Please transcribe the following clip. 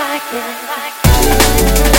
Like it, like it, like it.